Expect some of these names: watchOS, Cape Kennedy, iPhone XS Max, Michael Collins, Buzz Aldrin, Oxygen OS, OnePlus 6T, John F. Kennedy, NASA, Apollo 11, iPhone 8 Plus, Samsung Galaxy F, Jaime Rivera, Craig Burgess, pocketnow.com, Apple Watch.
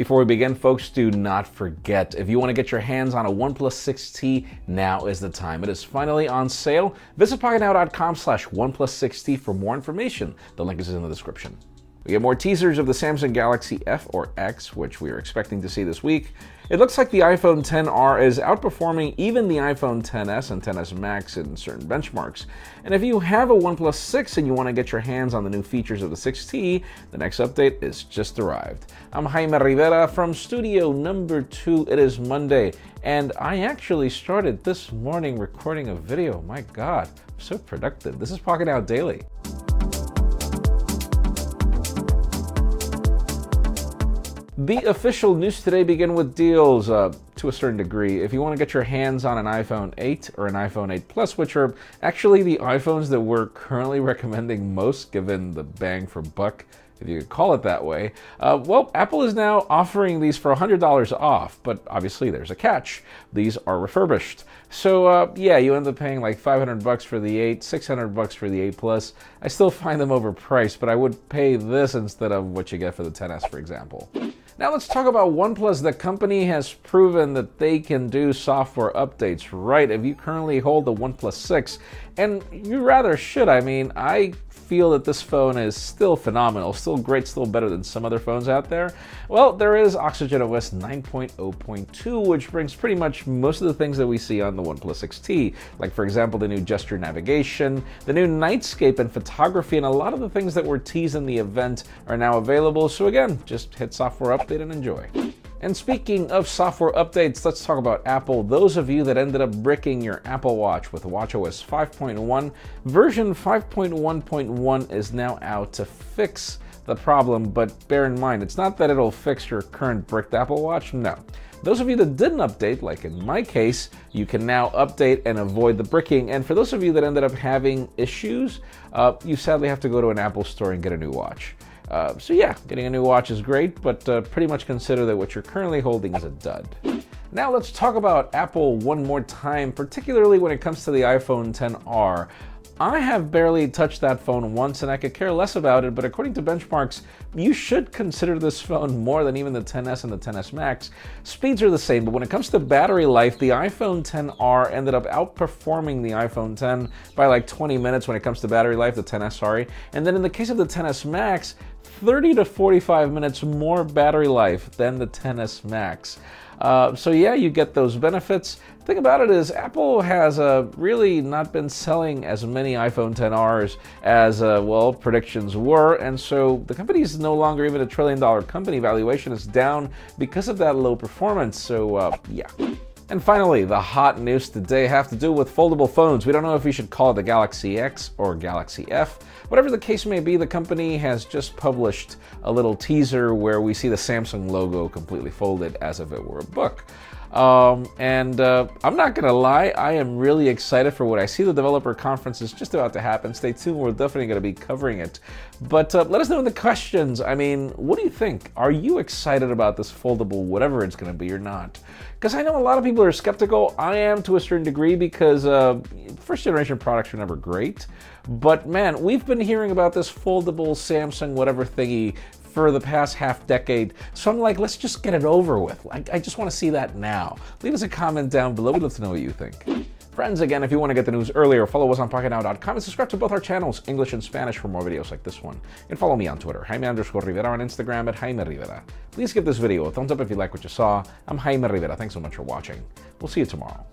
Before we begin, folks, do not forget, if you want to get your hands on a OnePlus 6T, now is the time. It is finally on sale. Visit pocketnow.com/OnePlus 6T for more information. The link is in the description. We get more teasers of the Samsung Galaxy F or X, which we are expecting to see this week. It looks like the iPhone XR is outperforming even the iPhone XS and XS Max in certain benchmarks. And if you have a OnePlus 6 and you want to get your hands on the new features of the 6T, the next update is just arrived. I'm Jaime Rivera from Studio Number 2. It is Monday, and I actually started this morning recording a video. My God, I'm so productive. This is Pocket Out Daily. The official news today begin with deals to a certain degree. If you want to get your hands on an iPhone 8 or an iPhone 8 Plus, which are actually the iPhones that we're currently recommending most given the bang for buck, if you could call it that way, well, Apple is now offering these for $100 off, but obviously there's a catch. These are refurbished. So yeah, you end up paying like $500 for the 8, $600 for the 8 Plus. I still find them overpriced, but I would pay this instead of what you get for the XS, for example. Now let's talk about OnePlus. The company has proven that they can do software updates, right? If you currently hold the OnePlus 6, and you rather should, I mean, I feel that this phone is still phenomenal, still great, still better than some other phones out there. Well, there is Oxygen OS 9.0.2, which brings pretty much most of the things that we see on the OnePlus 6T, like for example, the new gesture navigation, the new nightscape and photography, and a lot of the things that were teased in the event are now available. So again, just hit software update and enjoy. And speaking of software updates, let's talk about Apple. Those of you that ended up bricking your Apple Watch with watchOS 5.1, version 5.1.1 is now out to fix the problem, but bear in mind, it's not that it'll fix your current bricked Apple Watch, no. Those of you that didn't update, like in my case, you can now update and avoid the bricking. And for those of you that ended up having issues, you sadly have to go to an Apple store and get a new watch. So yeah, getting a new watch is great, but pretty much consider that what you're currently holding is a dud. Now let's talk about Apple one more time, particularly when it comes to the iPhone XR. I have barely touched that phone once and I could care less about it, but according to benchmarks, you should consider this phone more than even the XS and the XS Max. Speeds are the same, but when it comes to battery life, the iPhone XR ended up outperforming the iPhone X by like 20 minutes when it comes to battery life, the XS, sorry. And then in the case of the XS Max, 30 to 45 minutes more battery life than the XS Max. So yeah, you get those benefits. The thing about it is Apple has really not been selling as many iPhone XRs as well predictions were, and so the company is no longer even a $1 trillion company. Valuation is down because of that low performance. So yeah. And finally, the hot news today have to do with foldable phones. We don't know if we should call it the Galaxy X or Galaxy F. Whatever the case may be, the company has just published a little teaser where we see the Samsung logo completely folded as if it were a book. I'm not gonna lie, I am really excited for what I see. The developer conference is just about to happen. Stay tuned, we're definitely gonna be covering it. But let us know in the questions. I mean, what do you think? Are you excited about this foldable, whatever it's gonna be or not? Because I know a lot of people are skeptical. I am to a certain degree because first generation products are never great. But man, we've been hearing about this foldable Samsung whatever thingy for the past half decade. So I'm like, let's just get it over with. Like, I just want to see that now. Leave us a comment down below. We'd love to know what you think. Friends, again, if you want to get the news earlier, follow us on pocketnow.com and subscribe to both our channels, English and Spanish, for more videos like this one. And follow me on Twitter, Jaime_Rivera, on Instagram at Jaime Rivera. Please give this video a thumbs up if you like what you saw. I'm Jaime Rivera. Thanks so much for watching. We'll see you tomorrow.